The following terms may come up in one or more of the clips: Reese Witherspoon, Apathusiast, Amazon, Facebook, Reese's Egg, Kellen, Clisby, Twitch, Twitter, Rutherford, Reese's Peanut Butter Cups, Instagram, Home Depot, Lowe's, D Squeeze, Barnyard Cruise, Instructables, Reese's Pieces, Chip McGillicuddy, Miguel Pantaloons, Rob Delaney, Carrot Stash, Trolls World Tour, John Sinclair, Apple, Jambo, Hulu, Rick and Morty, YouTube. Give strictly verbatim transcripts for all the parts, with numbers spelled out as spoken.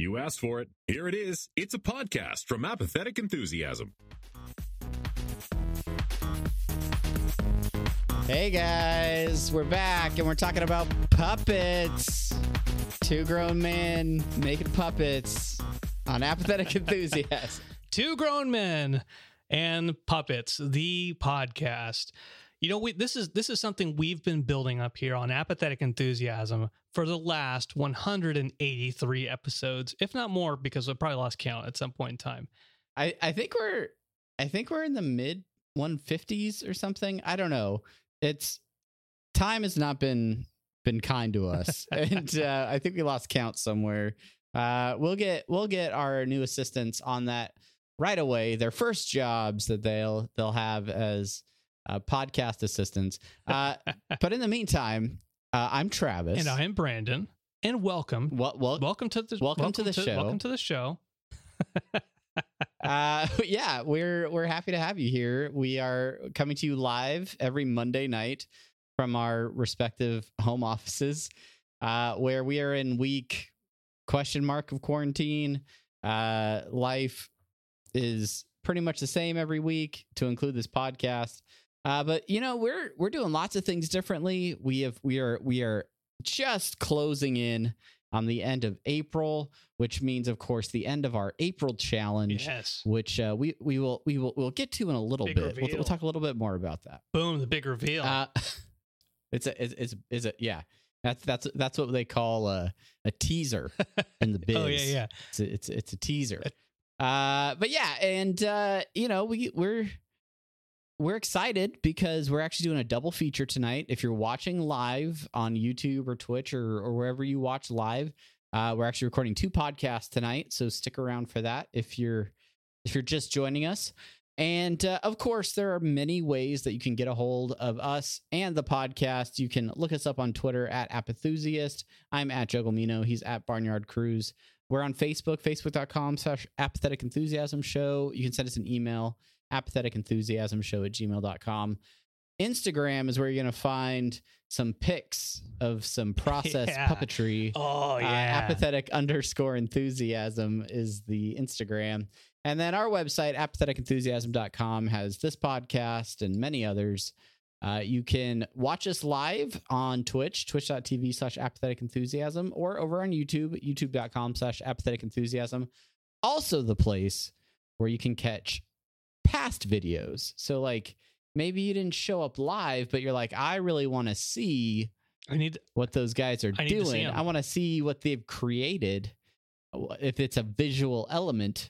You asked for it. Here it is. It's a podcast from Apathetic Enthusiasm. Hey guys, we're back and we're talking about puppets. Two grown men making puppets on Apathetic Enthusiasm. Two grown men and puppets, the podcast. You know, we, this is this is something we've been building up here on Apathetic Enthusiasm for the last one hundred eighty-three episodes, if not more, because I probably lost count at some point in time. I, I think we're I think we're in the mid one fifties or something. I don't know. It's time has not been been kind to us, and uh, I think we lost count somewhere. Uh, we'll get we'll get our new assistants on that right away. Their first jobs that they'll they'll have as Uh, podcast assistants. Uh, but in the meantime, uh, I'm Travis. And I am Brandon. And welcome. Well, well, welcome to the, welcome welcome to the to, show. Welcome to the show. uh, yeah, we're we're happy to have you here. We are coming to you live every Monday night from our respective home offices, uh, where we are in week question mark of quarantine. Uh, life is pretty much the same every week, to include this podcast. Uh, but you know, we're we're doing lots of things differently. We have we are we are just closing in on the end of April, which means, of course, the end of our April challenge. Yes, which uh, we we will we will we'll get to in a little big bit. We'll, we'll talk a little bit more about that. Boom, the big reveal. Uh, it's a it's is a yeah. That's that's that's what they call a a teaser in the biz. Oh yeah, yeah. It's a, it's it's a teaser. Uh, but yeah, and uh, you know, we we're. We're excited because we're actually doing a double feature tonight. If you're watching live on YouTube or Twitch or, or wherever you watch live, uh, we're actually recording two podcasts tonight. So stick around for that if you're if you're just joining us. And uh, of course, there are many ways that you can get a hold of us and the podcast. You can look us up on Twitter at Apathusiast. I'm at Juggelmino. He's at Barnyard Cruise. We're on Facebook, facebook.com slash Apathetic Enthusiasm Show. You can send us an email. apathetic enthusiasm show at gmail dot com. Instagram is where you're going to find some pics of some process yeah. puppetry. Oh, yeah. Uh, apathetic underscore enthusiasm is the Instagram. And then our website, apathetic enthusiasm dot com, has this podcast and many others. Uh, you can watch us live on Twitch, twitch.tv slash apatheticenthusiasm, or over on YouTube, youtube.com slash apatheticenthusiasm. Also the place where you can catch past videos. So like maybe you didn't show up live, but you're like, I really want to see I need to, what those guys are I doing. I want to see what they've created. If it's a visual element,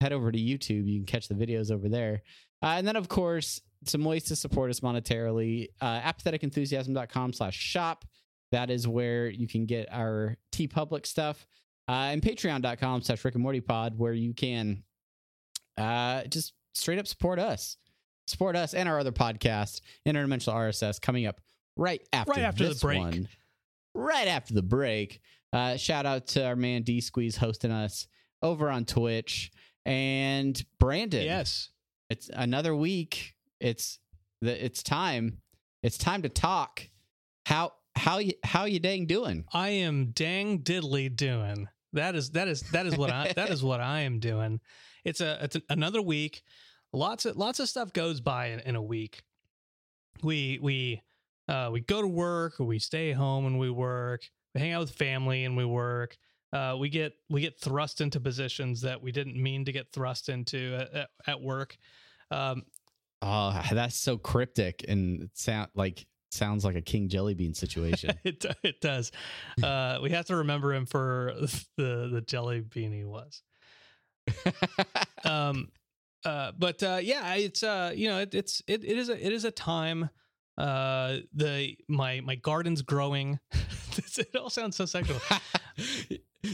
head over to YouTube. You can catch the videos over there. Uh, and then of course, some ways to support us monetarily, uh, apatheticenthusiasm.com slash shop. That is where you can get our T Public stuff, uh, and patreon.com slash Rick and Morty pod, where you can, uh, just straight up support us. Support us and our other podcast, Interdimensional R S S, coming up right after, right after this the break. One. Right after the break. Uh, shout out to our man D Squeeze hosting us over on Twitch. And Brandon. Yes. It's another week. It's the it's time. It's time to talk. How how you how you dang doing? I am dang diddly doing. That is that is that is what I that is what I am doing. It's a it's a, another week. Lots of lots of stuff goes by in, in a week. We we uh, we go to work, or we stay home and we work. We hang out with family and we work. uh, we get we get thrust into positions that we didn't mean to get thrust into at, at, at work. Um, oh, that's so cryptic and sound like sounds like a King Jellybean situation. it it does. Uh, we have to remember him for the the jelly bean he was. um, uh, but uh, yeah, it's uh, you know, it, it's it it is a, it is a time. Uh, the my my garden's growing. It all sounds so sexual.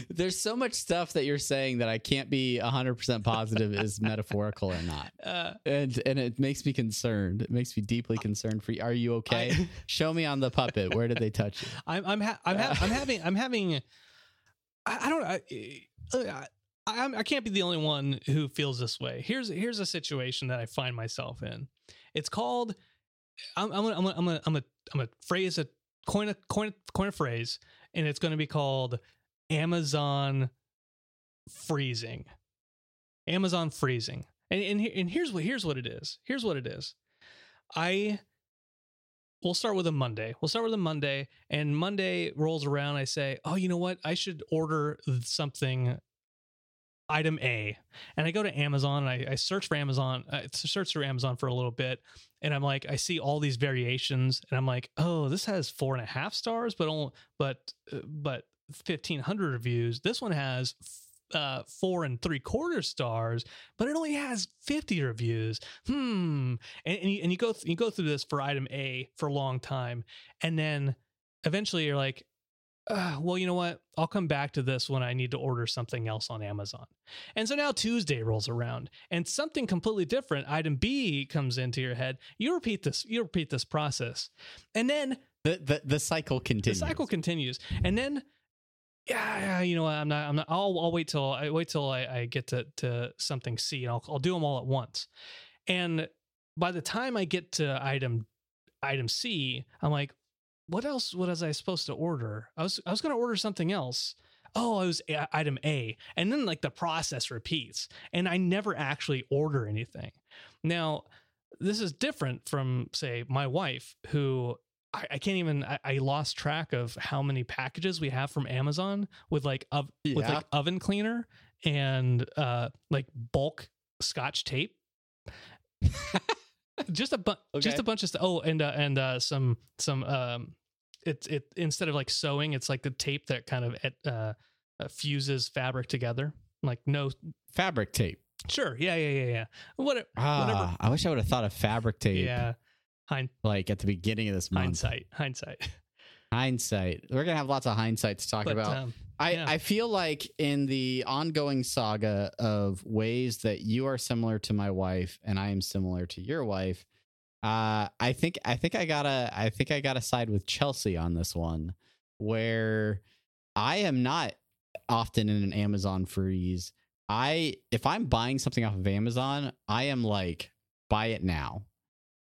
There's so much stuff that you're saying that I can't be one hundred percent positive is metaphorical or not. Uh, and and it makes me concerned. It makes me deeply concerned for you. Are you okay? I, Show me on the puppet. Where did they touch you? I'm I'm ha- I'm, ha- I'm having I'm having I, I don't I, I I can't be the only one who feels this way. Here's here's a situation that I find myself in. It's called I'm I'm gonna, I'm gonna, I'm gonna, I'm gonna, I'm gonna phrase a coin a coin a, coin a phrase, and it's going to be called Amazon freezing, Amazon freezing, and and, and here's what here's what it is. Here's what it is. I we'll start with a Monday. We'll start with a Monday, and Monday rolls around. I say, oh, you know what? I should order something, item A, and I go to Amazon and I, I search for Amazon. I search through Amazon for a little bit, and I'm like, I see all these variations, and I'm like, oh, this has four and a half stars, but only, but but. fifteen hundred reviews. This one has uh four and three quarter stars, but it only has fifty reviews. Hmm. And, and, you, and you go th- you go through this for item A for a long time, and then eventually you're like, uh, well, you know what? I'll come back to this when I need to order something else on Amazon. And so now Tuesday rolls around, and something completely different, item B, comes into your head. You repeat this. You repeat this process, and then the the, the cycle continues. The cycle continues, and then. Yeah, yeah, you know what? I'm not. I'm not. I'll, I'll wait till I wait till I, I get to, to something C, and I'll I'll do them all at once. And by the time I get to item item C, I'm like, what else? What was I supposed to order? I was I was going to order something else. Oh, it was a, item A, and then like the process repeats, and I never actually order anything. Now, this is different from, say, my wife, who. I can't even, I, I lost track of how many packages we have from Amazon with like, ov- yeah. with like oven cleaner and uh, like bulk Scotch tape. just a bu- okay. just a bunch of stuff. Oh, and, uh, and uh, some, some, um, it's, it, instead of like sewing, it's like the tape that kind of uh, fuses fabric together. Like no fabric tape. Sure. Yeah. Yeah. Yeah. Yeah. What, ah, whatever. I wish I would have thought of fabric tape. Yeah. Hind- like at the beginning of this month. Hindsight, hindsight, hindsight. We're going to have lots of hindsight to talk but, about. Um, I, yeah. I feel like in the ongoing saga of ways that you are similar to my wife and I am similar to your wife, uh, I think, I think I gotta, I think I gotta side with Chelsea on this one, where I am not often in an Amazon freeze. I, if I'm buying something off of Amazon, I am like, buy it now.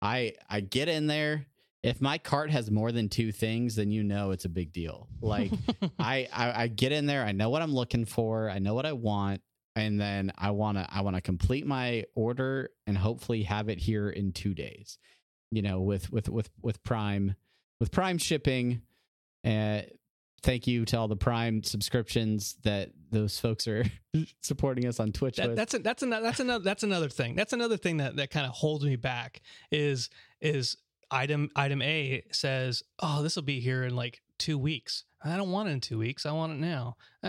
I, I get in there. If my cart has more than two things, then you know it's a big deal. Like I, I, I get in there. I know what I'm looking for. I know what I want. And then I want to I want to complete my order and hopefully have it here in two days, you know, with with with, with Prime, with Prime shipping. Uh, thank you to all the Prime subscriptions that those folks are supporting us on Twitch. That, that's a, that's another that's another that's another thing. That's another thing that, that kind of holds me back is is item item A says, oh, this will be here in like two weeks. I don't want it in two weeks. I want it now. Uh,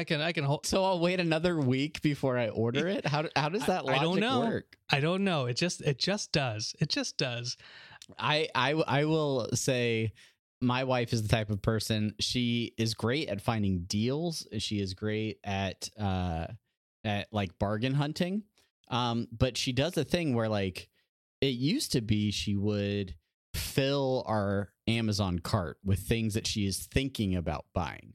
I can I can hold. So I'll wait another week before I order it. How how does that logic I don't know. work? I don't know. It just it just does. It just does. I I I will say. My wife is the type of person. She is great at finding deals. She is great at uh, at like bargain hunting. Um, but she does a thing where like it used to be she would fill our Amazon cart with things that she is thinking about buying,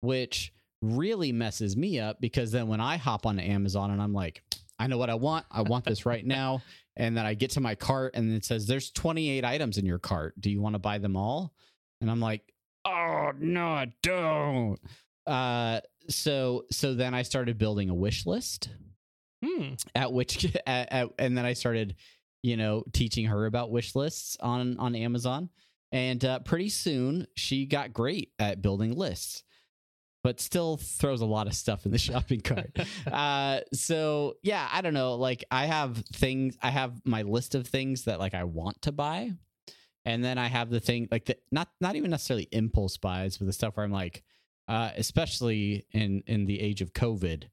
which really messes me up because then when I hop onto Amazon and I'm like, I know what I want. I want this right now. And then I get to my cart and it says, there's twenty-eight items in your cart. Do you want to buy them all? And I'm like, oh, no, I don't. Uh, so so then I started building a wish list, hmm. at which at, at, and then I started, you know, teaching her about wish lists on, on Amazon. And uh, pretty soon she got great at building lists. but still throws a lot of stuff in the shopping cart. Uh, so yeah, I don't know. Like I have things, I have my list of things that like I want to buy. And then I have the thing like the, not, not even necessarily impulse buys, but the stuff where I'm like, uh, especially in, in the age of COVID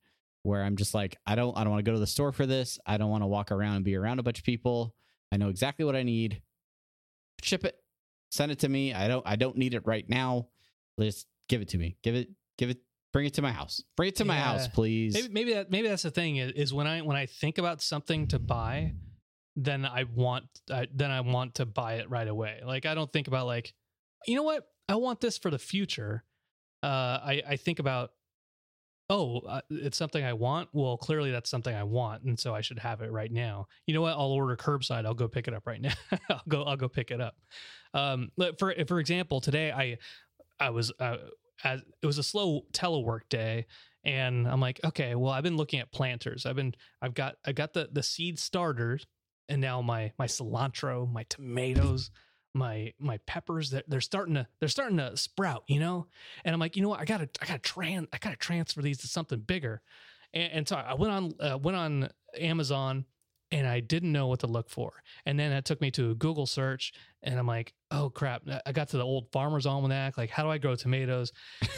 where I'm just like, I don't, I don't want to go to the store for this. I don't want to walk around and be around a bunch of people. I know exactly what I need. Ship it, send it to me. I don't, I don't need it right now. Just give it to me. Give it, give it, bring it to my house. Bring it to yeah. my house, please. Maybe, maybe that, maybe that's the thing is when I, when I think about something to buy, then I want, I, then I want to buy it right away. Like, I don't think about like, you know what? I want this for the future. Uh, I, I think about, oh, uh, it's something I want. Well, clearly that's something I want. And so I should have it right now. You know what? I'll order curbside. I'll go pick it up right now. I'll go, I'll go pick it up. Um, for, for example, today I, I was, uh, as it was a slow telework day. And I'm like, okay, well, I've been looking at planters. I've been, I've got, I've got the, the seed starters. And now my my cilantro, my tomatoes, my my peppers, they're, they're starting to they're starting to sprout, you know. And I'm like, you know what? I gotta I gotta trans I gotta transfer these to something bigger. And, and so I went on uh, went on Amazon, and I didn't know what to look for. And then that took me to a Google search, and I'm like, oh crap! I got to the old Farmer's Almanac. Like, how do I grow tomatoes?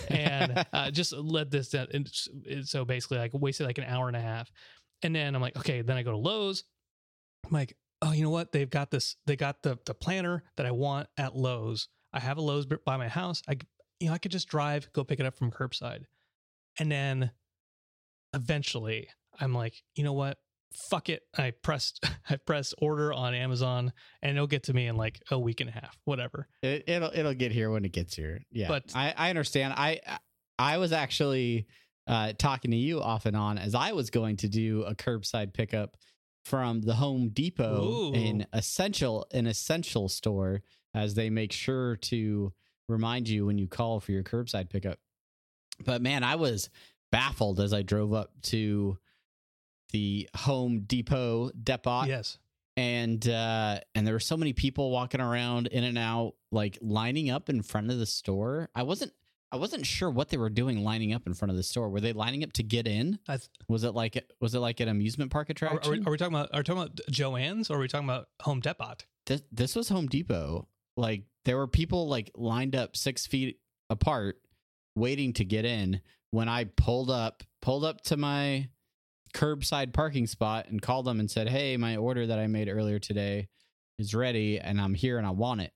And uh, just led this down. And so basically, like wasted like an hour and a half. And then I'm like, okay. Then I go to Lowe's. I'm like, oh, you know what? They've got this. They got the the planter that I want at Lowe's. I have a Lowe's by my house. I, you know, I could just drive, go pick it up from curbside, and then eventually, I'm like, you know what? Fuck it. I pressed, I pressed order on Amazon, and it'll get to me in like a week and a half, whatever. It, it'll it'll get here when it gets here. Yeah, but I, I understand. I I was actually uh, talking to you off and on as I was going to do a curbside pickup from the Home Depot, Ooh. an essential an essential store, as they make sure to remind you when you call for your curbside pickup. But man, I was baffled as I drove up to the Home Depot depot. Yes, and uh, and there were so many people walking around in and out, like lining up in front of the store. I wasn't. I wasn't sure what they were doing lining up in front of the store. Were they lining up to get in? Was it like was it like an amusement park attraction? Are, are, we, are we talking about are we talking about Joann's or are we talking about Home Depot? This, this was Home Depot. Like there were people like lined up six feet apart waiting to get in when I pulled up pulled up to my curbside parking spot and called them and said, "Hey, my order that I made earlier today is ready and I'm here and I want it."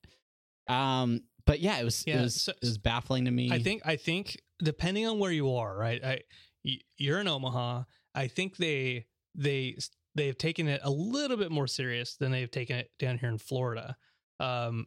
Um But yeah, it was yeah, it was, so, it was baffling to me. I think I think depending on where you are, right? I, you're in Omaha. I think they they they've taken it a little bit more serious than they've taken it down here in Florida. Um,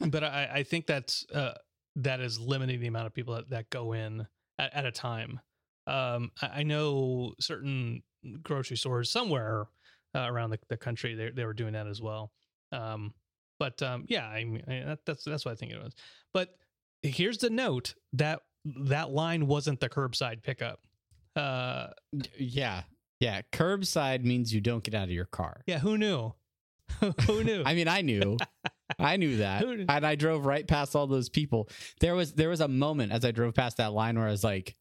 but I, I think that's uh, that is limiting the amount of people that, that go in at, at a time. Um, I, I know certain grocery stores somewhere uh, around the, the country they they were doing that as well. Um, But um, yeah, I mean that, that's that's what I think it was. But here's the note that that line wasn't the curbside pickup. Uh, yeah, yeah. Curbside means you don't get out of your car. Yeah, who knew? Who knew? I mean, I knew, I knew that, and I drove right past all those people. There was there was a moment as I drove past that line where I was like,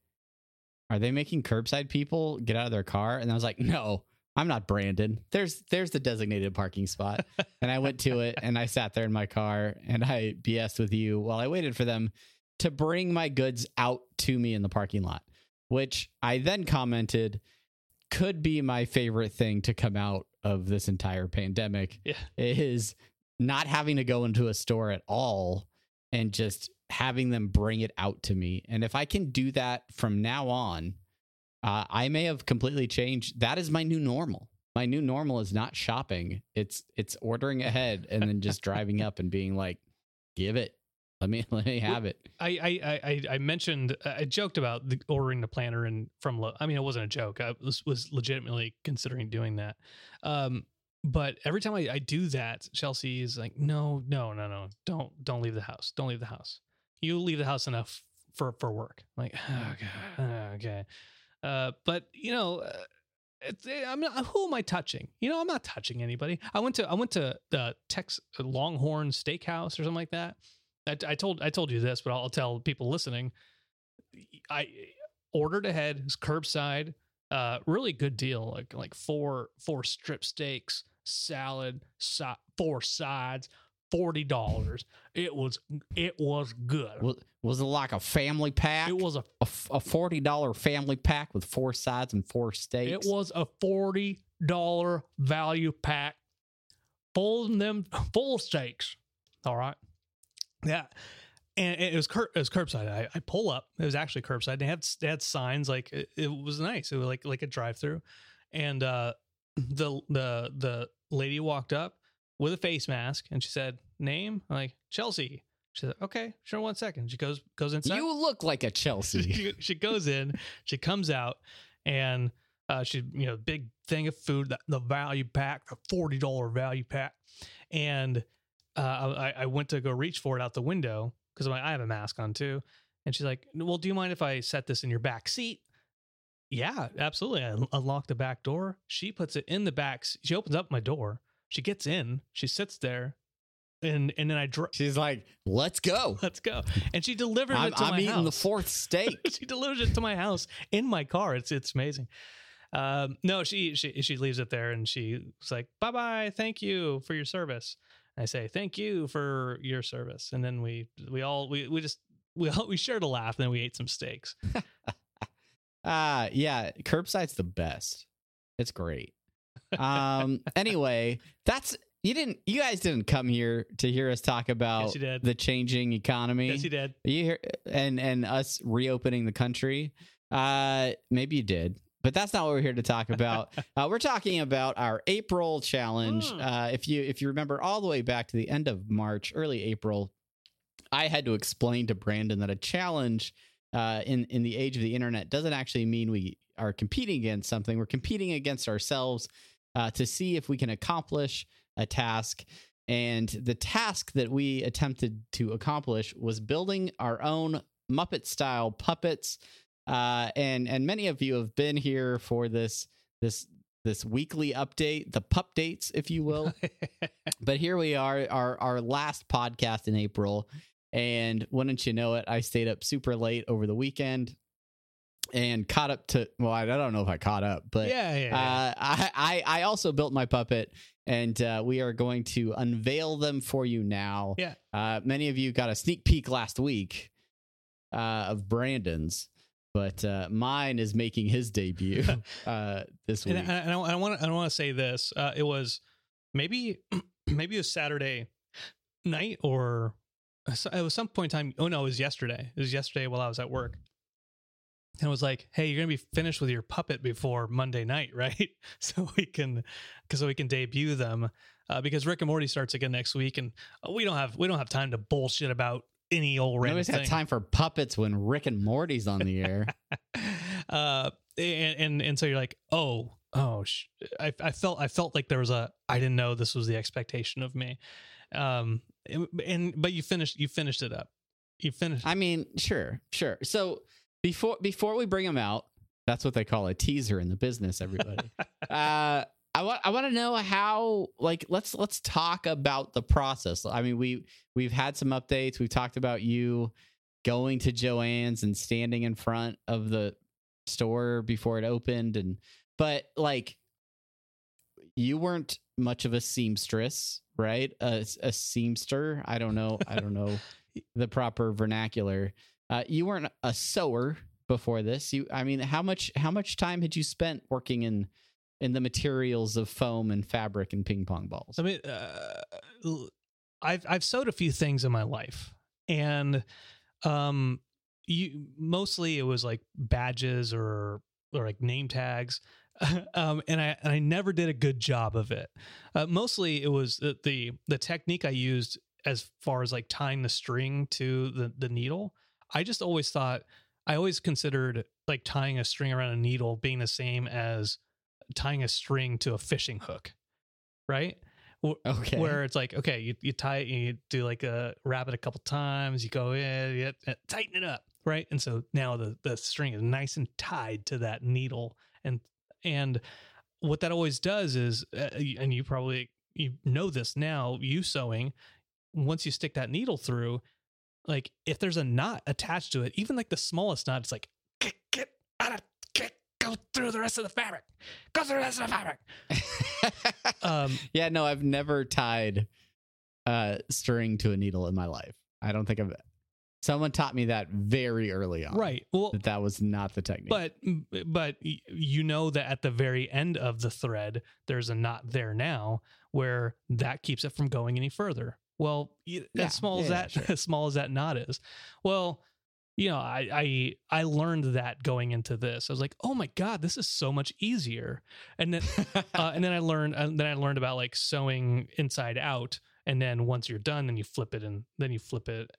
"Are they making curbside people get out of their car?" And I was like, "No. I'm not Brandon. There's there's the designated parking spot." And I went to it and I sat there in my car and I B S'd with you while I waited for them to bring my goods out to me in the parking lot, which I then commented could be my favorite thing to come out of this entire pandemic yeah. is not having to go into a store at all and just having them bring it out to me. And if I can do that from now on, Uh, I may have completely changed. That is my new normal. My new normal is not shopping. It's it's ordering ahead and then just driving up and being like, "Give it. Let me let me have it." I I I, I mentioned I joked about the, ordering the planter and from. Lo- I mean, it wasn't a joke. I was, was legitimately considering doing that. Um, but every time I, I do that, Chelsea is like, "No, no, no, no. Don't don't leave the house. Don't leave the house. You leave the house enough for for work." I'm like, oh god, oh, okay. Uh, but you know, uh, it's, I'm not, who am I touching? You know, I'm not touching anybody. I went to I went to the Tex Longhorn Steakhouse or something like that. I, I told I told you this, but I'll tell people listening. I ordered ahead, it's curbside, uh, really good deal. Like like four four strip steaks, salad, si- four sides, forty dollars. It was it was good. Was, was it like a family pack? It was a a, a forty dollar family pack with four sides and four steaks. It was a forty dollar value pack, full of them full steaks. All right, yeah. And it was, cur- it was curbside. I, I pull up. It was actually curbside. They had they had signs like it, it was nice. It was like like a drive through, and uh, the the the lady walked up with a face mask and she said, "Name?" I'm like, "Chelsea." She said, "Okay, sure, one second." She goes goes inside. You look like a Chelsea. she, she goes in. She comes out, and uh, she you know big thing of food, the, the value pack, the forty dollar value pack, and uh, I, I went to go reach for it out the window. Because I'm like, I have a mask on too. And she's like, "Well, do you mind if I set this in your back seat?" Yeah, absolutely. I unlock the back door. She puts it in the back. She opens up my door. She gets in. She sits there. And and then I dr- She's like, "Let's go. Let's go." And she delivers it to I'm my house. I'm eating the fourth steak. She delivers it to my house in my car. It's it's amazing. Um, no, she, she, she leaves it there. And she's like, "Bye-bye. Thank you for your service." I say, "Thank you for your service," and then we we all we we just we all, we shared a laugh, and then we ate some steaks. Ah, uh, yeah, curbside's the best. It's great. Um, anyway, that's you didn't you guys didn't come here to hear us talk about yes, the changing economy. Yes, you did. You hear and and us reopening the country. Uh, maybe you did. But that's not what we're here to talk about. Uh, we're talking about our April challenge. Uh, if you if you remember all the way back to the end of March, early April, I had to explain to Brandon that a challenge uh, in, in the age of the internet doesn't actually mean we are competing against something. We're competing against ourselves uh, to see if we can accomplish a task. And the task that we attempted to accomplish was building our own Muppet-style puppets. Uh, and, and many of you have been here for this, this, this weekly update, the pup dates, if you will, but here we are, our, our last podcast in April. And wouldn't you know it, I stayed up super late over the weekend and caught up to, well, I don't know if I caught up, but, yeah, yeah, yeah. uh, I, I, I also built my puppet and, uh, we are going to unveil them for you now. Yeah. Uh, many of you got a sneak peek last week, uh, of Brandon's. But uh, mine is making his debut uh, this week. And I, I, I want to I want to say this. Uh, it was maybe maybe it was Saturday night or it was some point in time. Oh, no, it was yesterday. It was yesterday while I was at work. And I was like, "Hey, you're going to be finished with your puppet before Monday night, right? So we can because so we can debut them uh, because Rick and Morty starts again next week. And we don't have we don't have time to bullshit about any old random Nobody's thing. Nobody's got time for puppets when Rick and Morty's on the air." uh, and, and and so you're like, oh, oh, sh- I, I felt I felt like there was a, I didn't know this was the expectation of me. Um, and, and but you finished, you finished it up. You finished. I mean, sure, sure. So before before we bring them out, that's what they call a teaser in the business. Everybody, uh, I want I want to know how, like, let's let's talk about the process. I mean, we we've had some updates. We've talked about you going to Joann's and standing in front of the store before it opened, and but like you weren't much of a seamstress, right? A, a seamster. I don't know. I don't know the proper vernacular. Uh, you weren't a sewer before this. You, I mean, how much how much time had you spent working in in the materials of foam and fabric and ping pong balls? I mean, uh, I've, I've sewed a few things in my life, and, um, you mostly it was like badges or, or like name tags. um, and I, and I never did a good job of it. Uh, mostly it was the, the, the technique I used as far as like tying the string to the, the needle. I just always thought, I always considered like tying a string around a needle being the same as tying a string to a fishing hook, right? Okay. Where it's like, okay, you, you tie it, you do like a wrap it a couple times, you go in, you tighten it up, right? And so now the, the string is nice and tied to that needle. And and what that always does is, uh, and you probably you know this now, you sewing, once you stick that needle through, like if there's a knot attached to it, even like the smallest knot, it's like, get, get out of, get, go through the rest of the fabric. Go through the rest of the fabric. um, yeah, no, I've never tied uh, string to a needle in my life. I don't think I've. Someone taught me that very early on. Right. Well, that, that was not the technique. But but you know that at the very end of the thread, there's a knot there now where that keeps it from going any further. Well, yeah, as small yeah, as that, sure. as small as that knot is. Well, you know, I, I I learned that going into this. I was like, oh my God, this is so much easier. And then uh, and then I learned and then I learned about like sewing inside out. And then once you're done, then you flip it and then you flip it.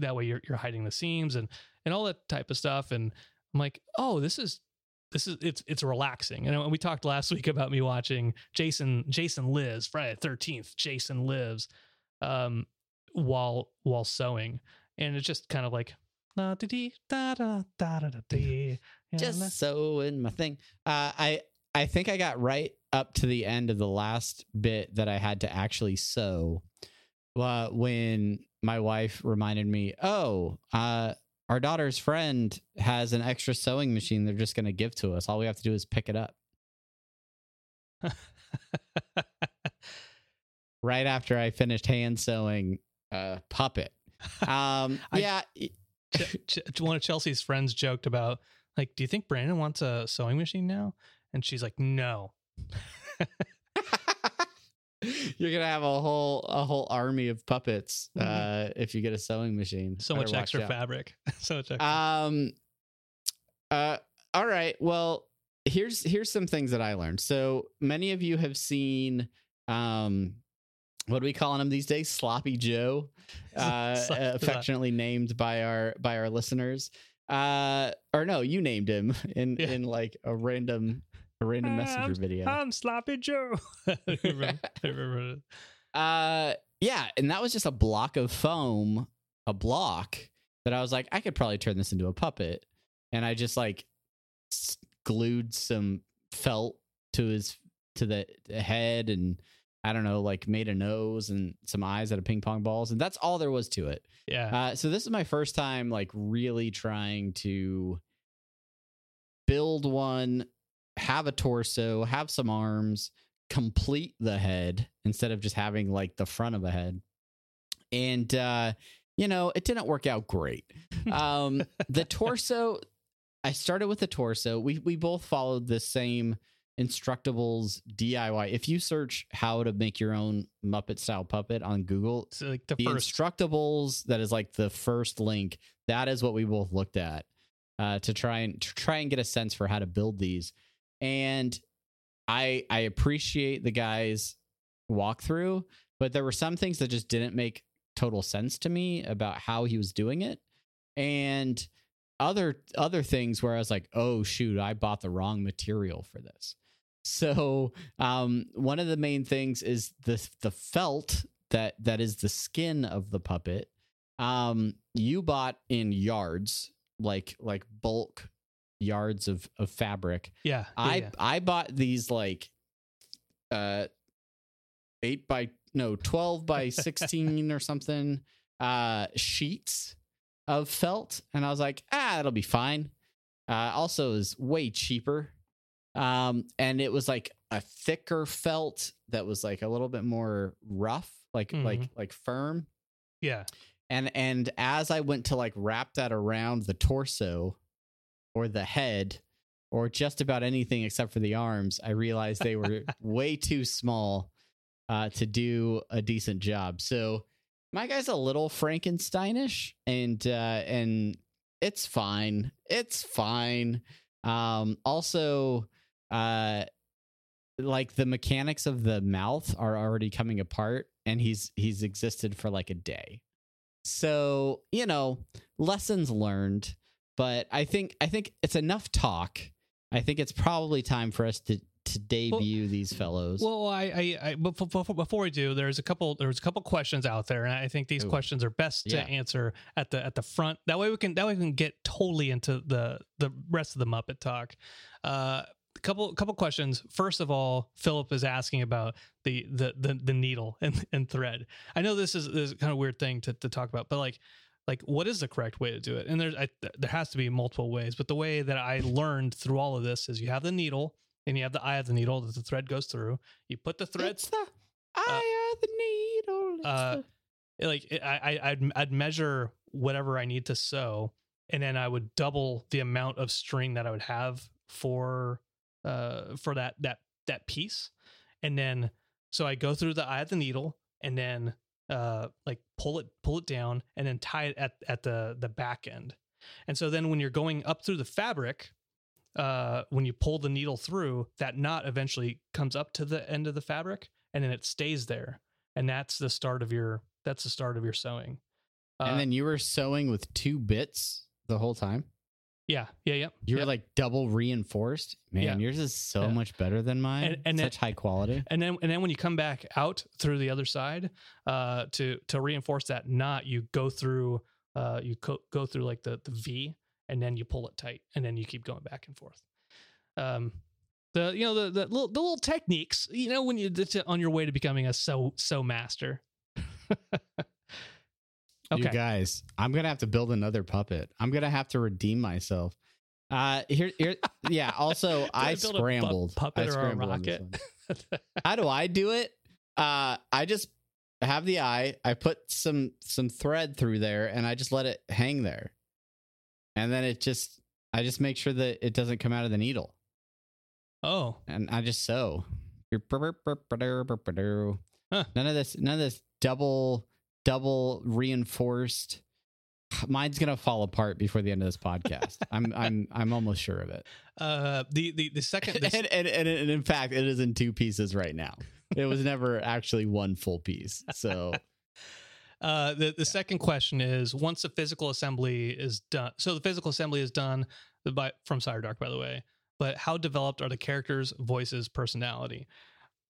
That way you're you're hiding the seams and, and all that type of stuff. And I'm like, oh, this is, this is, it's, it's relaxing. And we talked last week about me watching Jason, Jason Lives, Friday the thirteenth, Jason Lives, um, while, while sewing. And it's just kind of like, just sewing my thing. Uh, I, I think I got right up to the end of the last bit that I had to actually sew. Uh, when my wife reminded me, oh, uh, our daughter's friend has an extra sewing machine they're just going to give to us. All we have to do is pick it up. Right after I finished hand sewing uh, Puppet. Um, I, yeah. Ch- Ch- one of Chelsea's friends joked about, like, do you think Brandon wants a sewing machine now? And she's like, no. You're gonna have a whole a whole army of puppets uh, mm-hmm. if you get a sewing machine. So much extra out. fabric. So much extra. Um. Uh. All right. Well, here's here's some things that I learned. So many of you have seen. Um, what are we calling him these days? Sloppy Joe, uh, affectionately named by our by our listeners. Uh. Or no, you named him in yeah. in like a random. A random messenger I'm, video. I'm Sloppy Joe. I remember, I remember it. Uh, yeah, and that was just a block of foam, a block that I was like, I could probably turn this into a puppet. And I just like glued some felt to his to the head, and I don't know, like made a nose and some eyes out of ping pong balls, and that's all there was to it. Yeah. Uh, so this is my first time like really trying to build one. Have a torso, have some arms, complete the head instead of just having like the front of a head. And, uh, you know, it didn't work out great. Um, the torso, I started with the torso. We, we both followed the same Instructables D I Y. If you search how to make your own Muppet style puppet on Google, so like the, the first. Instructables, that is like the first link. That is what we both looked at, uh, to try and to try and get a sense for how to build these. And I I appreciate the guy's walkthrough, but there were some things that just didn't make total sense to me about how he was doing it. And other other things where I was like, oh, shoot, I bought the wrong material for this. So um, one of the main things is the, the felt that that is the skin of the puppet. Um, you bought in yards, like like bulk. yards of, of fabric. Yeah. I, yeah. I bought these like uh eight by no twelve by sixteen or something uh sheets of felt. And I was like, ah, that'll be fine. Uh also is way cheaper. Um and it was like a thicker felt that was like a little bit more rough, like mm-hmm. like like firm. Yeah. And and as I went to like wrap that around the torso or the head, or just about anything except for the arms, I realized they were way too small uh, to do a decent job. So my guy's a little Frankensteinish, and uh, and it's fine. It's fine. Um, also, uh, like the mechanics of the mouth are already coming apart, and he's he's existed for like a day. So, you know, lessons learned. But I think I think it's enough talk. I think it's probably time for us to, to debut well, these fellows. Well, I, I, I before, before we do, there's a couple there's a couple questions out there, and I think these Ooh. questions are best to yeah. answer at the at the front. That way we can that way we can get totally into the, the rest of the Muppet talk. Uh, a couple couple questions. First of all, Philip is asking about the the the, the needle and, and thread. I know this is, this is kind of a weird thing to, to talk about, but like. like, what is the correct way to do it? And there's, I, there has to be multiple ways, but the way that I learned through all of this is you have the needle and you have the eye of the needle that the thread goes through. You put the thread. It's the eye uh, of the needle. It's uh, the- like it, I, I, I'd, I'd measure whatever I need to sew, and then I would double the amount of string that I would have for, uh, for that, that, that piece. And then, so I go through the eye of the needle and then, uh, like pull it, pull it down and then tie it at, at the, the back end. And so then when you're going up through the fabric, uh, when you pull the needle through, that knot eventually comes up to the end of the fabric and then it stays there. And that's the start of your, that's the start of your sewing. Uh, and then you were sewing with two bits the whole time? Yeah, yeah, yeah. You were yeah. like double reinforced? Man, yeah. yours is so yeah. much better than mine. And, and Such then, high quality. And then and then when you come back out through the other side, uh, to to reinforce that knot, you go through uh, you co- go through like the, the V, and then you pull it tight, and then you keep going back and forth. Um, the you know the the little the little techniques, you know, when you it's on your way to becoming a sew sew master. Okay. You guys, I'm going to have to build another puppet. I'm going to have to redeem myself. Uh, here, here, yeah. Also, I scrambled. Bu- I scrambled on this one. How do I do it? Uh, I just have the eye. I put some, some thread through there and I just let it hang there. And then it just, I just make sure that it doesn't come out of the needle. Oh, and I just sew. Huh. None of this, none of this double Double reinforced. Mine's gonna fall apart before the end of this podcast. I'm I'm I'm almost sure of it. Uh, the the the second the and, and, and and in fact, it is in two pieces right now. It was never actually one full piece. So, uh, the the yeah. second question is: once the physical assembly is done, so the physical assembly is done by from Sire Dark, by the way. But how developed are the characters, voices, personality?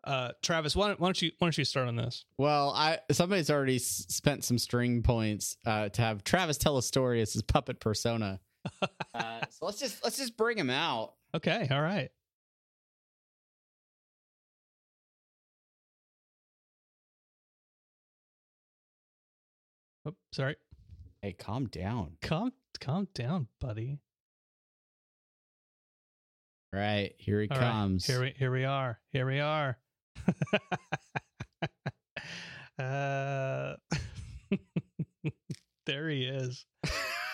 Uh, Travis, why don't, why don't you why don't you start on this? Well, I somebody's already s- spent some string points uh, to have Travis tell a story as his puppet persona. uh, so let's just let's just bring him out. Okay, all right. Oops, sorry. Hey, calm down. Calm calm down, buddy. All right, here he all comes. Right. Here we here we are. Here we are. uh, there he is.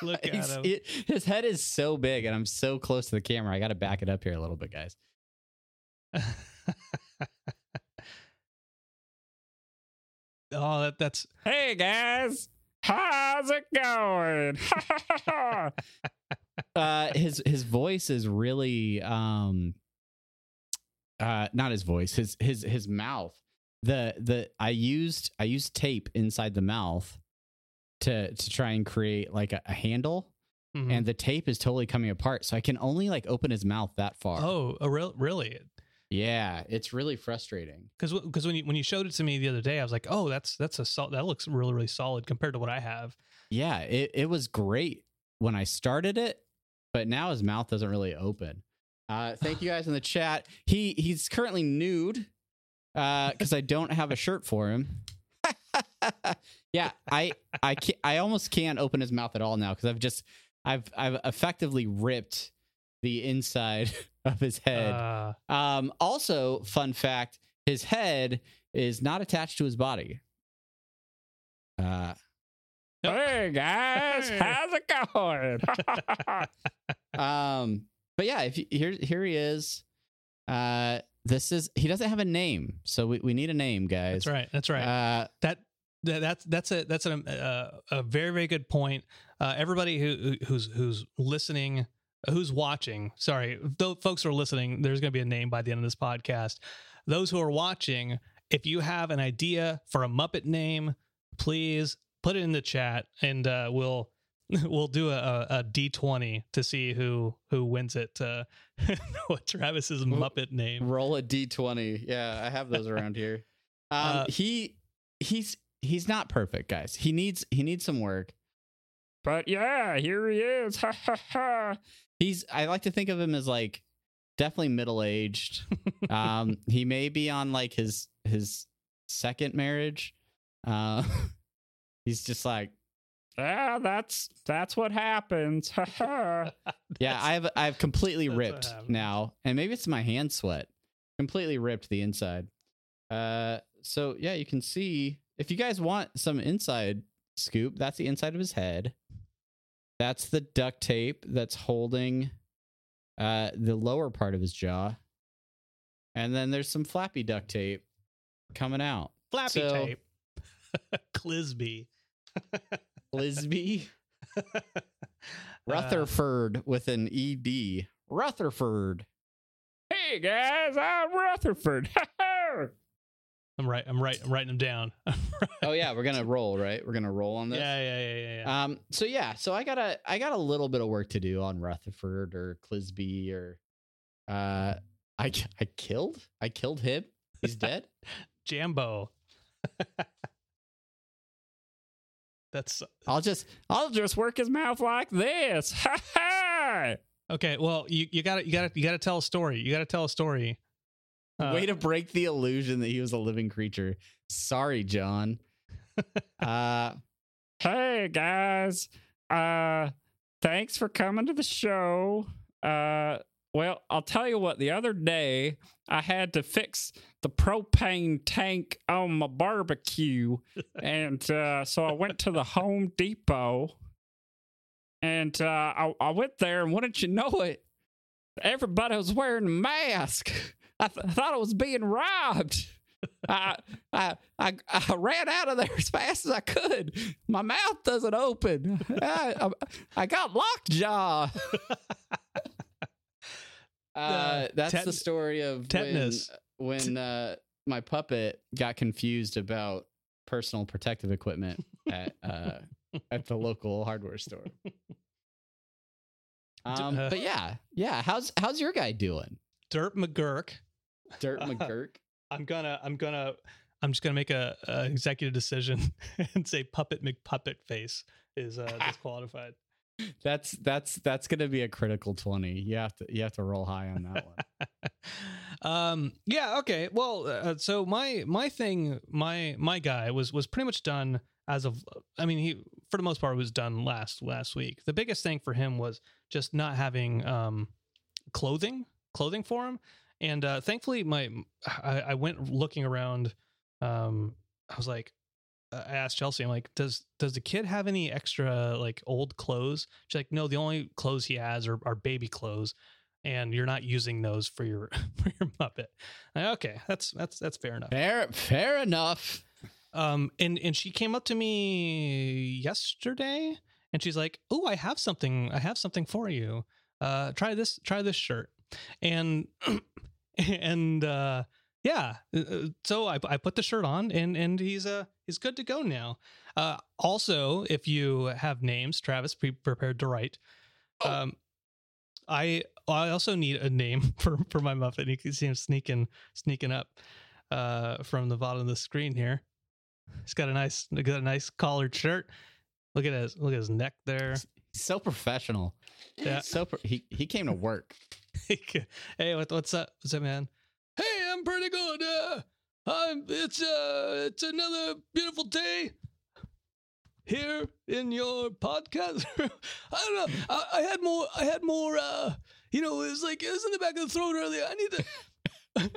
Look at him. It, his head is so big, and I'm so close to the camera. I got to back it up here a little bit, guys. oh, that, that's. Hey guys, how's it going? uh, his his voice is really um. Uh, not his voice, his, his, his mouth. The, the, I used, I used tape inside the mouth to, to try and create like a, a handle, mm-hmm. and the tape is totally coming apart. So I can only like open his mouth that far. Oh, a real, really? Yeah. It's really frustrating. Cause, cause when you, when you showed it to me the other day, I was like, oh, that's, that's a sol- that looks really, really solid compared to what I have. Yeah. It, it was great when I started it, but now his mouth doesn't really open. Uh, thank you guys in the chat. He he's currently nude because uh, I don't have a shirt for him. yeah, I I can't, I almost can't open his mouth at all now because I've just I've I've effectively ripped the inside of his head. Uh, um, also, fun fact: his head is not attached to his body. Uh, nope. Hey guys, how's it going? um. But yeah, if you, here here he is. Uh, this is he doesn't have a name, so we, we need a name, guys. That's right. That's right. Uh, that, that that's that's a that's an, uh, a very very good point. Uh, everybody who who's who's listening, who's watching. Sorry, the folks who are listening. There's going to be a name by the end of this podcast. Those who are watching, if you have an idea for a Muppet name, please put it in the chat, and uh, we'll. We'll do a, a D twenty to see who who wins it. Uh, what Travis's Muppet name? Roll a D twenty. Yeah, I have those around here. Um, uh, he he's he's not perfect, guys. He needs he needs some work. But yeah, here he is. Ha ha ha. He's. I like to think of him as like definitely middle aged. um, he may be on like his his second marriage. Uh, he's just like. ah, that's that's what happens. yeah, I've I've completely ripped now, and maybe it's my hand sweat. Completely ripped the inside. Uh, so yeah, you can see if you guys want some inside scoop. That's the inside of his head. That's the duct tape that's holding uh, the lower part of his jaw, and then there's some flappy duct tape coming out. Flappy so, tape. Clisby. Clisby. Rutherford with an E D. Rutherford. Hey guys, I'm Rutherford. I'm right. I'm right. I'm writing them down. Oh yeah, we're gonna roll, right? We're gonna roll on this. Yeah, yeah, yeah, yeah, yeah. Um. So yeah. So I got a. I got a little bit of work to do on Rutherford or Clisby or. Uh. I. I killed. I killed him. He's dead. Jambo. That's. I'll just. I'll just work his mouth like this. Ha ha. Okay. Well, you you got You got You got to tell a story. You got to tell a story. Uh, Way to break the illusion that he was a living creature. Sorry, John. uh, hey, guys. Uh, thanks for coming to the show. Uh, well, I'll tell you what. The other day, I had to fix the propane tank on my barbecue. and uh, so I went to the Home Depot. And uh, I, I went there, and wouldn't you know it, everybody was wearing a mask. I, th- I thought I was being robbed. I, I I I ran out of there as fast as I could. My mouth doesn't open. I, I, I got lockjaw. uh, that's Tet- the story of tetanus. when when uh, my puppet got confused about personal protective equipment at uh, at the local hardware store. Um, uh, but yeah, yeah. How's how's your guy doing? Dirt McGurk. Dirt McGurk. Uh, I'm gonna, I'm gonna, I'm just gonna make a, a executive decision and say Puppet McPuppet Face is uh, disqualified. That's that's that's gonna be a critical twenty. You have to you have to roll high on that one. um. Yeah. Okay. Well. Uh, so my my thing my my guy was was pretty much done as of. I mean, he for the most part was done last last week. The biggest thing for him was just not having um clothing. clothing for him. And uh, thankfully my, I, I went looking around. Um, I was like, I asked Chelsea, I'm like, does, does the kid have any extra like old clothes? She's like, no, the only clothes he has are, are baby clothes. And you're not using those for your, for your Muppet. Like, okay. That's, that's, that's fair enough. Fair, fair enough. Um, and, and she came up to me yesterday and she's like, oh, I have something, I have something for you. Uh, try this, try this shirt. And, and, uh, yeah, so I, I put the shirt on and, and he's, uh, he's good to go now. Uh, also, if you have names, Travis, be prepared to write. Oh. Um, I, I also need a name for, for my Muppet. You can see him sneaking, sneaking up, uh, from the bottom of the screen here. He's got a nice, got a nice collared shirt. Look at his, look at his neck there. So professional. Yeah. So pro- he, he came to work. Hey, what, what's up? What's up, man? Hey, I'm pretty good. Uh, I'm. It's uh, it's another beautiful day here in your podcast. I don't know. I, I had more. I had more. Uh, you know, it was like it was in the back of the throat earlier. I need to.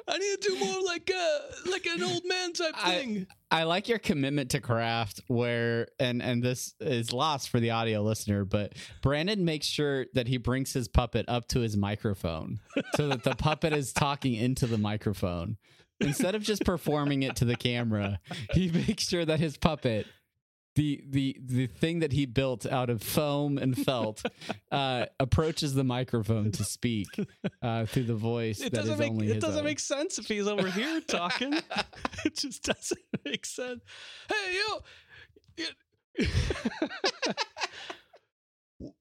I need to do more like uh, like an old man type thing. I, I like your commitment to craft, where and and this is lost for the audio listener, but Brandon makes sure that he brings his puppet up to his microphone so that the puppet is talking into the microphone instead of just performing it to the camera. He makes sure that his puppet, the the the thing that he built out of foam and felt, uh, approaches the microphone to speak uh, through the voice. It doesn't that is make only it doesn't own. Make sense if he's over here talking. It just doesn't make sense. Hey yo,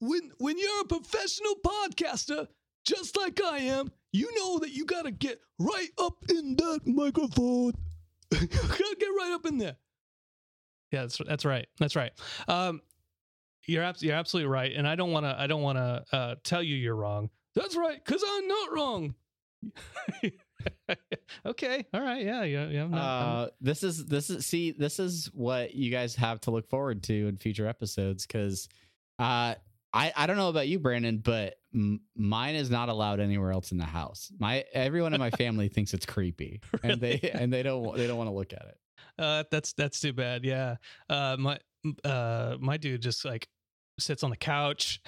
when when you're a professional podcaster, just like I am, you know that you gotta get right up in that microphone. You gotta get right up in there. Yeah, that's that's right. That's right. Um, you're abs- you're absolutely right, and I don't want to I don't want to uh, tell you you're wrong. That's right, because I'm not wrong. Okay. All right. Yeah. Yeah. yeah I'm not, uh, I'm... This is this is see this is what you guys have to look forward to in future episodes, because uh, I I don't know about you, Brandon, but m- mine is not allowed anywhere else in the house. My everyone in my family thinks it's creepy, really? and they and they don't they don't want to look at it. Uh, that's that's too bad. Yeah. Uh, my uh my dude just like sits on the couch.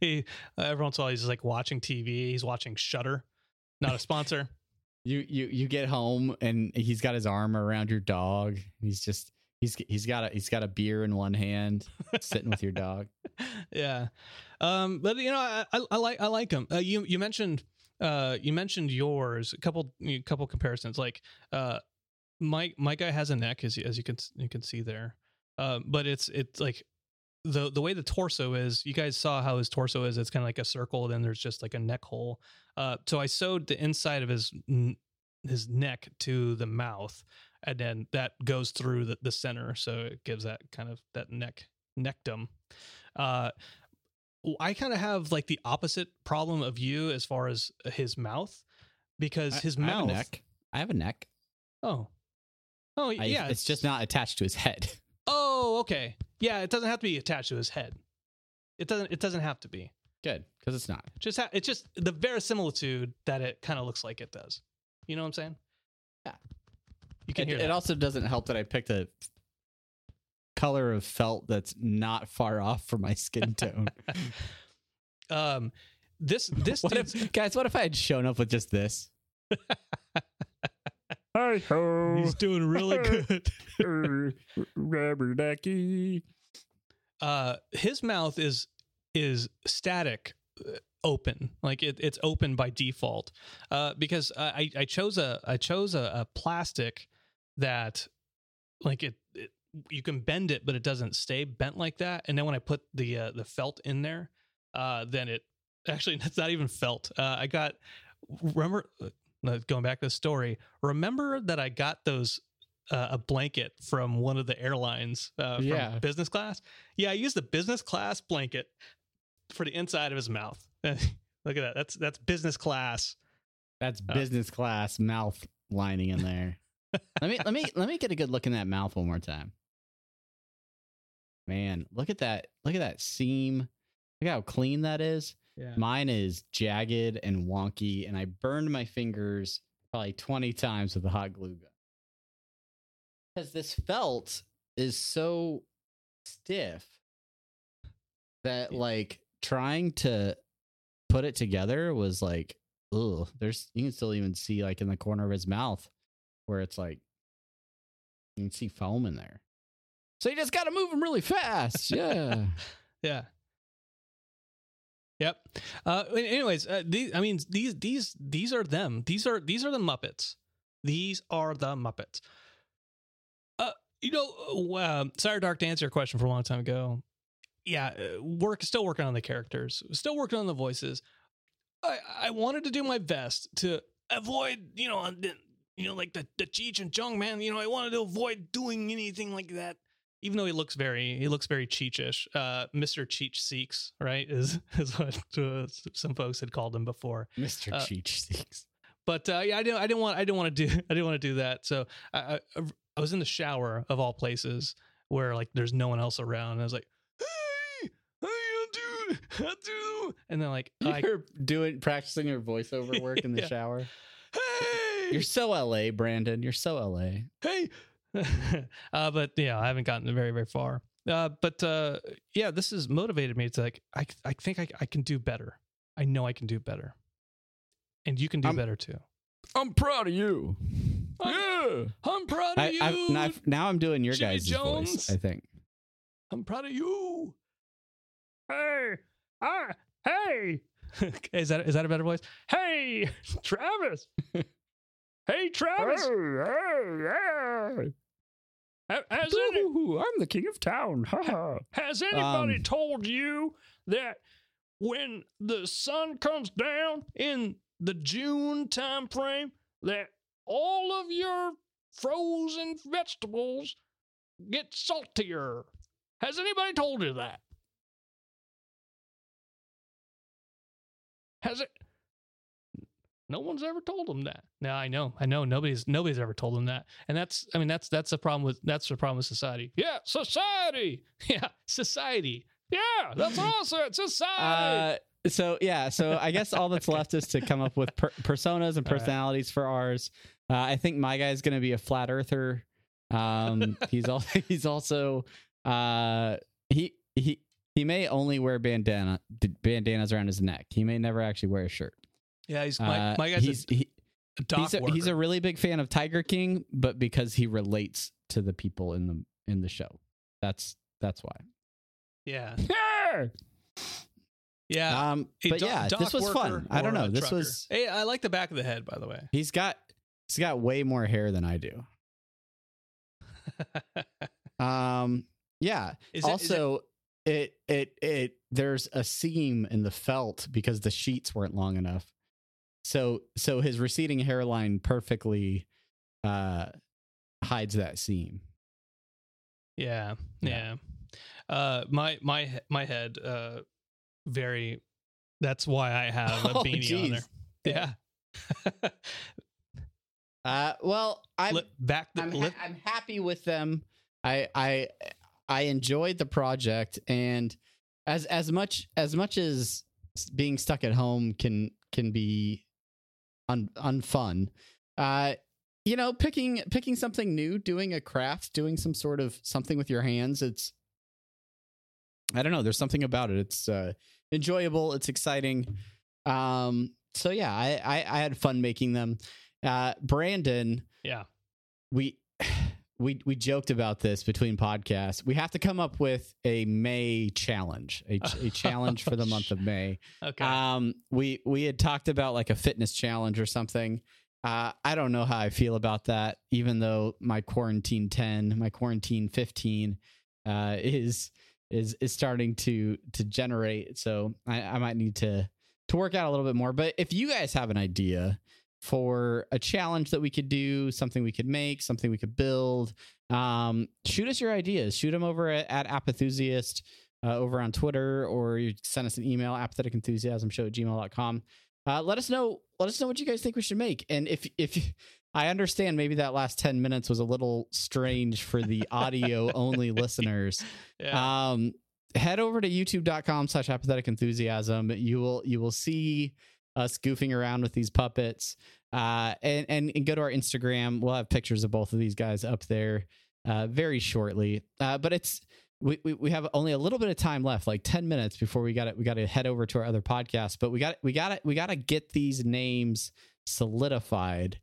he uh, every once in a while he's just like watching T V. He's watching Shudder. Not a sponsor. You you you get home and he's got his arm around your dog. He's just he's he's got a he's got a beer in one hand, sitting with your dog. Yeah, um, but you know I, I, I like I like him. Uh, you you mentioned uh, you mentioned yours a couple a couple comparisons. Like uh, my my guy has a neck, as you, as you can you can see there, uh, but it's it's like the the way the torso is. You guys saw how his torso is. It's kind of like a circle, then there's just like a neck hole. Uh, so I sewed the inside of his his neck to the mouth, and then that goes through the, the center, so it gives that kind of that neck neckdom. Uh, I kind of have like the opposite problem of you as far as his mouth, because I, his I mouth. Have a neck. I have a neck. Oh, oh I, yeah. It's, it's just not attached to his head. Oh, okay. Yeah, it doesn't have to be attached to his head. It doesn't. It doesn't have to be. Good, because it's not. Just ha- it's just the verisimilitude that it kind of looks like it does. You know what I'm saying? Yeah. You can it, hear. That. It also doesn't help that I picked a color of felt that's not far off from my skin tone. um, this this what if, guys. What if I had shown up with just this? Hi-ho. He's doing really good. Rubberducky. Uh, his mouth is is static open, like it, it's open by default, uh, because I, I chose a I chose a, a plastic that like it, it you can bend it, but it doesn't stay bent like that. And then when I put the uh, the felt in there, uh, then it actually it's not even felt. Uh, I got remember. Going back to the story, remember that I got those uh, a blanket from one of the airlines uh, from yeah. business class. Yeah, I used the business class blanket for the inside of his mouth. Look at that. That's that's business class. That's business uh, class mouth lining in there. let me let me let me get a good look in that mouth one more time. Man, look at that! Look at that seam. Look how clean that is. Yeah. Mine is jagged and wonky, and I burned my fingers probably twenty times with a hot glue gun. Because this felt is so stiff that, yeah. like, trying to put it together was like, ugh. There's, you can still even see, like, in the corner of his mouth where it's like, you can see foam in there. So you just got to move him really fast. Yeah. yeah. Yep. Uh, anyways, uh, these, I mean, these, these, these are them. These are, these are the Muppets. These are the Muppets. Uh, you know, uh, sorry, Dark, to answer your question from a long time ago. Yeah. Work, still working on the characters, still working on the voices. I, I wanted to do my best to avoid, you know, you know, like the, the Cheech and Chong, man, you know, I wanted to avoid doing anything like that. Even though he looks very, he looks very Cheech-ish. Uh, Mister Cheech Seeks, right, is is what uh, some folks had called him before. Mister Uh, Cheech Seeks. But uh, yeah, I didn't, I didn't want, I didn't want to do, I didn't want to do that. So I, I, I was in the shower of all places, where like there's no one else around. And I was like, hey, how you doing? How do? And then like you're I, doing practicing your voiceover work in the yeah. shower. Hey, you're so L A, Brandon. You're so L A. Hey. uh, but yeah, I haven't gotten very, very far. Uh, but uh, yeah, this has motivated me. It's like, I I think I, I can do better. I know I can do better. And you can do I'm, better too. I'm proud of you. I'm, yeah. I'm proud of I, you. I'm, now, now I'm doing your Jimmy guys' Jones. Voice, I think. I'm proud of you. Hey. Ah, hey. is that is that a better voice? Hey, Travis. Hey, Travis! Hey, hey, hey. Has any, I'm the king of town. Has anybody um, told you that when the sun comes down in the June time frame, that all of your frozen vegetables get saltier? Has anybody told you that? Has it? No one's ever told them that. Now I know, I know nobody's nobody's ever told them that. And that's, I mean, that's that's the problem with that's the problem with society. Yeah, society. Yeah, society. Yeah, that's awesome. Society. Uh, so yeah, so I guess all that's left is to come up with per- personas and personalities right. for ours. Uh, I think my guy's going to be a flat earther. Um, he's all he's also uh, he he he may only wear bandana bandanas around his neck. He may never actually wear a shirt. Yeah, he's my, uh, my guy's he's, a, he, a dock he's, a, he's a really big fan of Tiger King, but because he relates to the people in the in the show, that's that's why. Yeah, yeah. Um, but do- yeah, this was fun. I don't know. This trucker. was. Hey, I like the back of the head, by the way. He's got he's got way more hair than I do. um. Yeah. Is it, also. Is it- It it it there's a seam in the felt because the sheets weren't long enough. So so his receding hairline perfectly uh, hides that seam. Yeah, yeah. yeah. Uh, my my my head uh, very. That's why I have a oh, beanie geez. on there. Yeah. uh, well, I'm Lip, back. The, I'm, ha- I'm happy with them. I I. I enjoyed the project, and as as much as much as being stuck at home can can be un, unfun, uh, you know, picking picking something new, doing a craft, doing some sort of something with your hands. It's I don't know. There's something about it. It's uh, enjoyable. It's exciting. Um, so yeah, I, I I had fun making them. Uh, Brandon, yeah, we. We we joked about this between podcasts. We have to come up with a May challenge, a, a challenge for the month of May. Okay. Um, we we had talked about like a fitness challenge or something. Uh, I don't know how I feel about that, even though my quarantine ten, my quarantine fifteen, uh, is is is starting to to generate. So I, I might need to to work out a little bit more. But if you guys have an idea for a challenge that we could do, something we could make, something we could build, um, shoot us your ideas. Shoot them over at, at Apathusiast uh, over on Twitter, or you send us an email, apathetic enthusiasm show at gmail dot com. Uh, let us know. Let us know what you guys think we should make. And if if I understand, maybe that last ten minutes was a little strange for the audio only listeners. Yeah. Um, head over to youtube dot com slash apathetic enthusiasm. You will you will see us goofing around with these puppets, uh, and, and and go to our Instagram. We'll have pictures of both of these guys up there uh, very shortly. Uh, but it's we, we we have only a little bit of time left, like ten minutes before we got it. We got to head over to our other podcast. But we got we got we got to get these names solidified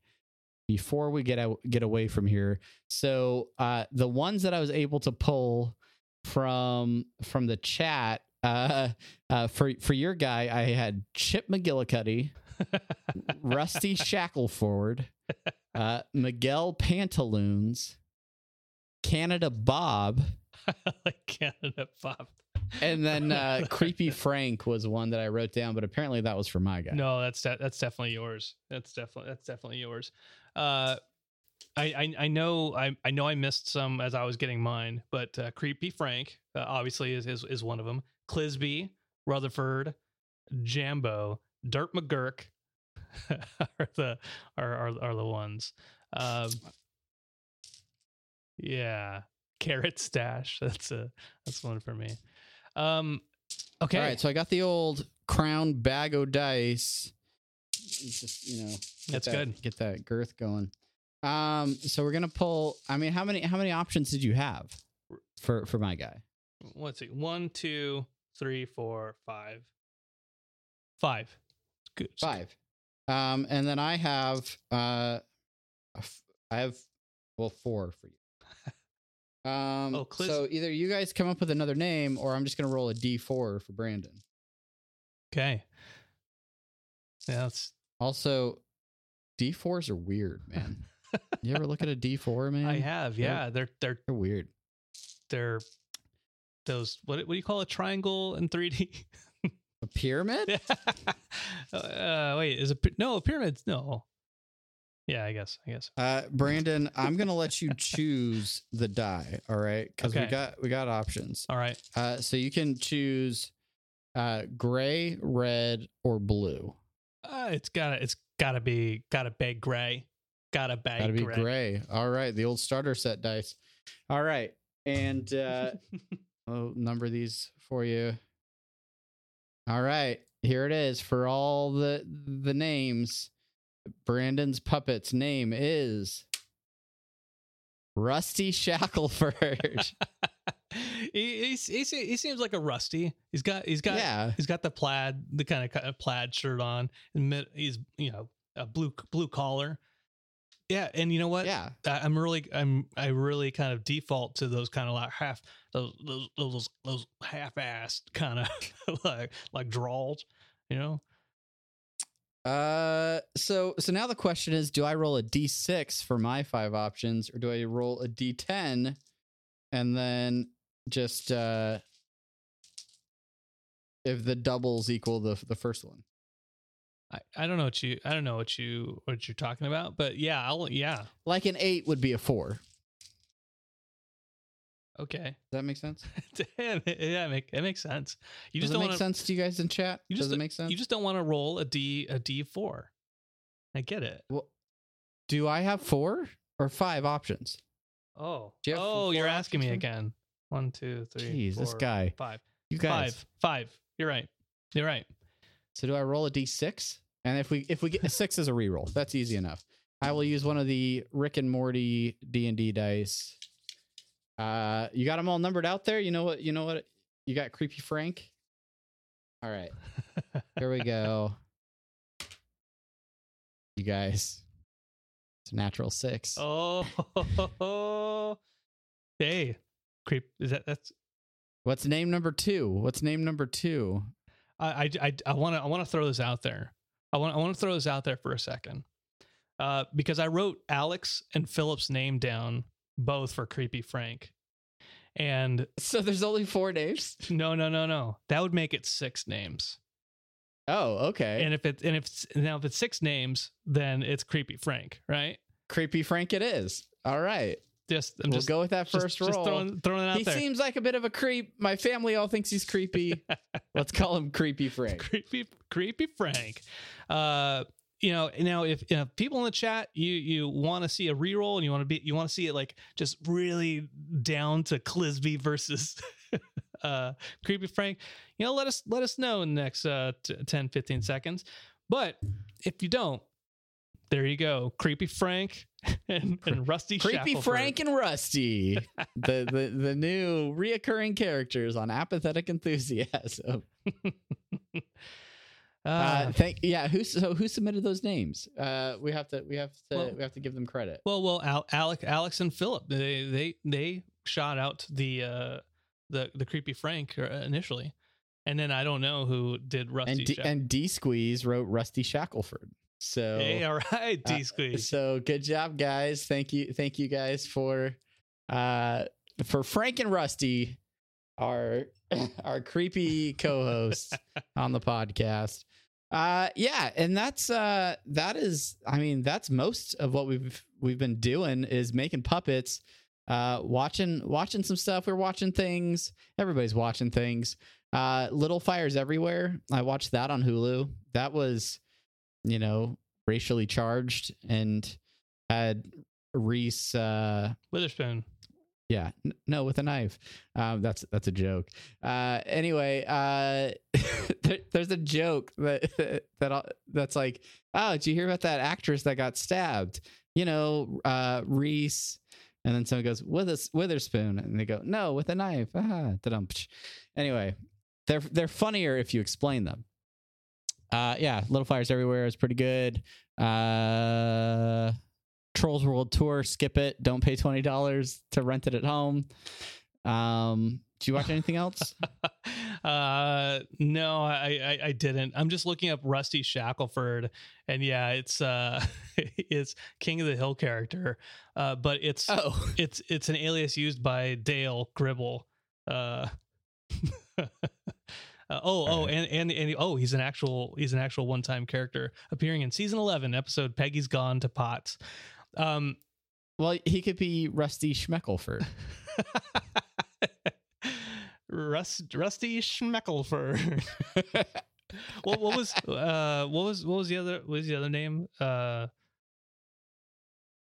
before we get out, get away from here. So uh, the ones that I was able to pull from from the chat. Uh, uh, for for your guy, I had Chip McGillicuddy, Rusty Shackleford, uh, Miguel Pantaloons, Canada Bob, I like Canada Bob, and then uh, Creepy Frank was one that I wrote down, but apparently that was for my guy. No, that's de- that's definitely yours. That's definitely that's definitely yours. Uh, I, I I know I I know I missed some as I was getting mine, but uh, Creepy Frank uh, obviously is, is is one of them. Clisby, Rutherford, Jambo, Dirt McGurk are the are, are are the ones. Um, yeah, Carrot Stash. That's a that's one for me. Um, okay, all right. So I got the old crown bag o' dice. Just you know, that's that, good. Get that girth going. Um, so we're gonna pull. I mean, how many how many options did you have for for my guy? Let's see. One, two, three, four, five. Five. Good. Five. Um, and then I have, uh, I have, well, four for you. Um, oh, Clis- so either you guys come up with another name, or I'm just going to roll a D four for Brandon. Okay. Yeah, that's also D fours are weird, man. You ever look at a D four, man? I have. Yeah. They're, they're, they're weird. They're, Those what what do you call a triangle in three D? A pyramid? uh, wait, is it no a pyramid? No. Yeah, I guess. I guess. Uh, Brandon, I'm gonna let you choose the die. All right, because okay. we got we got options. All right. Uh, so you can choose uh, gray, red, or blue. Uh, it's gotta, it's gotta be, gotta beg gray, gotta beg gotta be gray. gray. All right, the old starter set dice. All right, and uh, I'll number these for you. All right, here it is for all the the names. Brandon's puppet's name is Rusty Shackleford. He, he, he seems like a Rusty. He's got he's got yeah. he's got the plaid the kind of plaid shirt on. And he's you know a blue blue collar. Yeah, and you know what? Yeah, I'm really I'm I really kind of default to those kind of like half those those those, those half-assed kind of like like drawls, you know. Uh, so so now the question is, do I roll a D six for my five options, or do I roll a D ten and then just uh, if the doubles equal the the first one? I, I don't know what you I don't know what you what you're talking about, but yeah, I'll yeah. Like an eight would be a four. Okay. Does that make sense? Damn, yeah, it, make, it makes sense. You Does just it don't make wanna, sense to you guys in chat? You just, Does it make sense? You just don't want to roll a D a D four. I get it. Well, do I have four or five options? Oh. You oh, you're asking me again. One, two, three, Jeez, four, this guy. five. You guys. Five. Five. You're right. You're right. So do I roll a D six? And if we if we get a six as a reroll, that's easy enough. I will use one of the Rick and Morty D and D dice. Uh, you got them all numbered out there. You know what? You know what? You got Creepy Frank. All right, here we go. You guys, it's a natural six. Oh, hey, creep. Is that that's? What's name number two? What's name number two? I I I want to I want to throw this out there. I want I want to throw this out there for a second, uh, because I wrote Alex and Philip's name down. Both for Creepy Frank. And so there's only four names? No, no, no, no. That would make it six names. Oh, okay. And if it and if now if it's six names, then it's Creepy Frank, right? Creepy Frank it is. All right. Just I'm we'll just go with that first just, roll. Just throwing, throwing it out he there. He seems like a bit of a creep. My family all thinks he's creepy. Let's call him Creepy Frank. Creepy Creepy Frank. Uh You know, now if you know, people in the chat, you you want to see a reroll and you want to be you want to see it like just really down to Clisby versus uh, Creepy Frank. You know, let us let us know in the next uh, t- ten, fifteen seconds. But if you don't, there you go, Creepy Frank and, and Rusty. Creepy Shackleford. Frank and Rusty, the, the the new reoccurring characters on Apathetic Enthusiasm. Uh, uh, thank yeah. Who so who submitted those names? Uh, we have to we have to well, we have to give them credit. Well, well, Al, Alec, Alex, and Philip they they they shot out the uh, the the Creepy Frank initially, and then I don't know who did Rusty and D, Shack- and D Squeeze wrote Rusty Shackleford. So hey, all right, D Squeeze. Uh, so good job, guys. Thank you, thank you guys for uh for Frank and Rusty, our our creepy co-hosts on the podcast. Uh, yeah, and that's uh, that is, I mean, that's most of what we've we've been doing is making puppets, uh, watching watching some stuff. We're watching things. Everybody's watching things. Uh, Little Fires Everywhere. I watched that on Hulu. That was, you know, racially charged and had Reese uh, Witherspoon. Yeah, n- no, with a knife. Um, that's that's a joke. Uh, anyway, uh, there, there's a joke that that I'll, that's like, oh, did you hear about that actress that got stabbed? You know, uh, Reese. And then someone goes with a Witherspoon, and they go, no, with a knife. Ah, anyway, they're they're funnier if you explain them. Uh, yeah, Little Fires Everywhere is pretty good. Uh. Trolls World Tour, skip it. Don't pay twenty dollars to rent it at home. Um, did you watch anything else? uh, no, I, I I didn't. I'm just looking up Rusty Shackleford, and yeah, it's uh, it's King of the Hill character, uh, but it's oh. it's it's an alias used by Dale Gribble. Uh, uh, oh oh, and, and and oh, he's an actual he's an actual one time character appearing in season eleven episode Peggy's Gone to Pots. Um, well, he could be Rusty Schmeckelford. Rust, Rusty Schmeckelford. What what was uh what was what was the other what was the other name? Uh,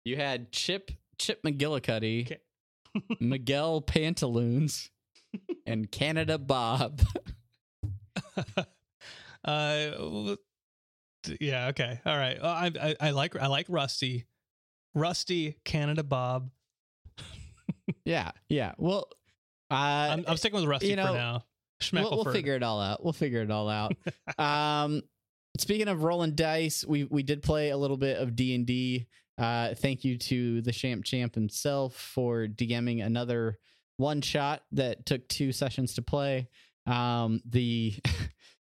you had Chip Chip McGillicuddy, okay. Miguel Pantaloons, and Canada Bob. uh, yeah. Okay. All right. I I, I like I like Rusty, Rusty Canada Bob. Yeah. Yeah. Well, uh, I'm, I'm sticking with Rusty you know, for now. We'll, we'll figure it all out. We'll figure it all out. um, speaking of rolling dice, we we did play a little bit of D and D. Uh, thank you to the Champ Champ himself for DMing another one shot that took two sessions to play. Um, the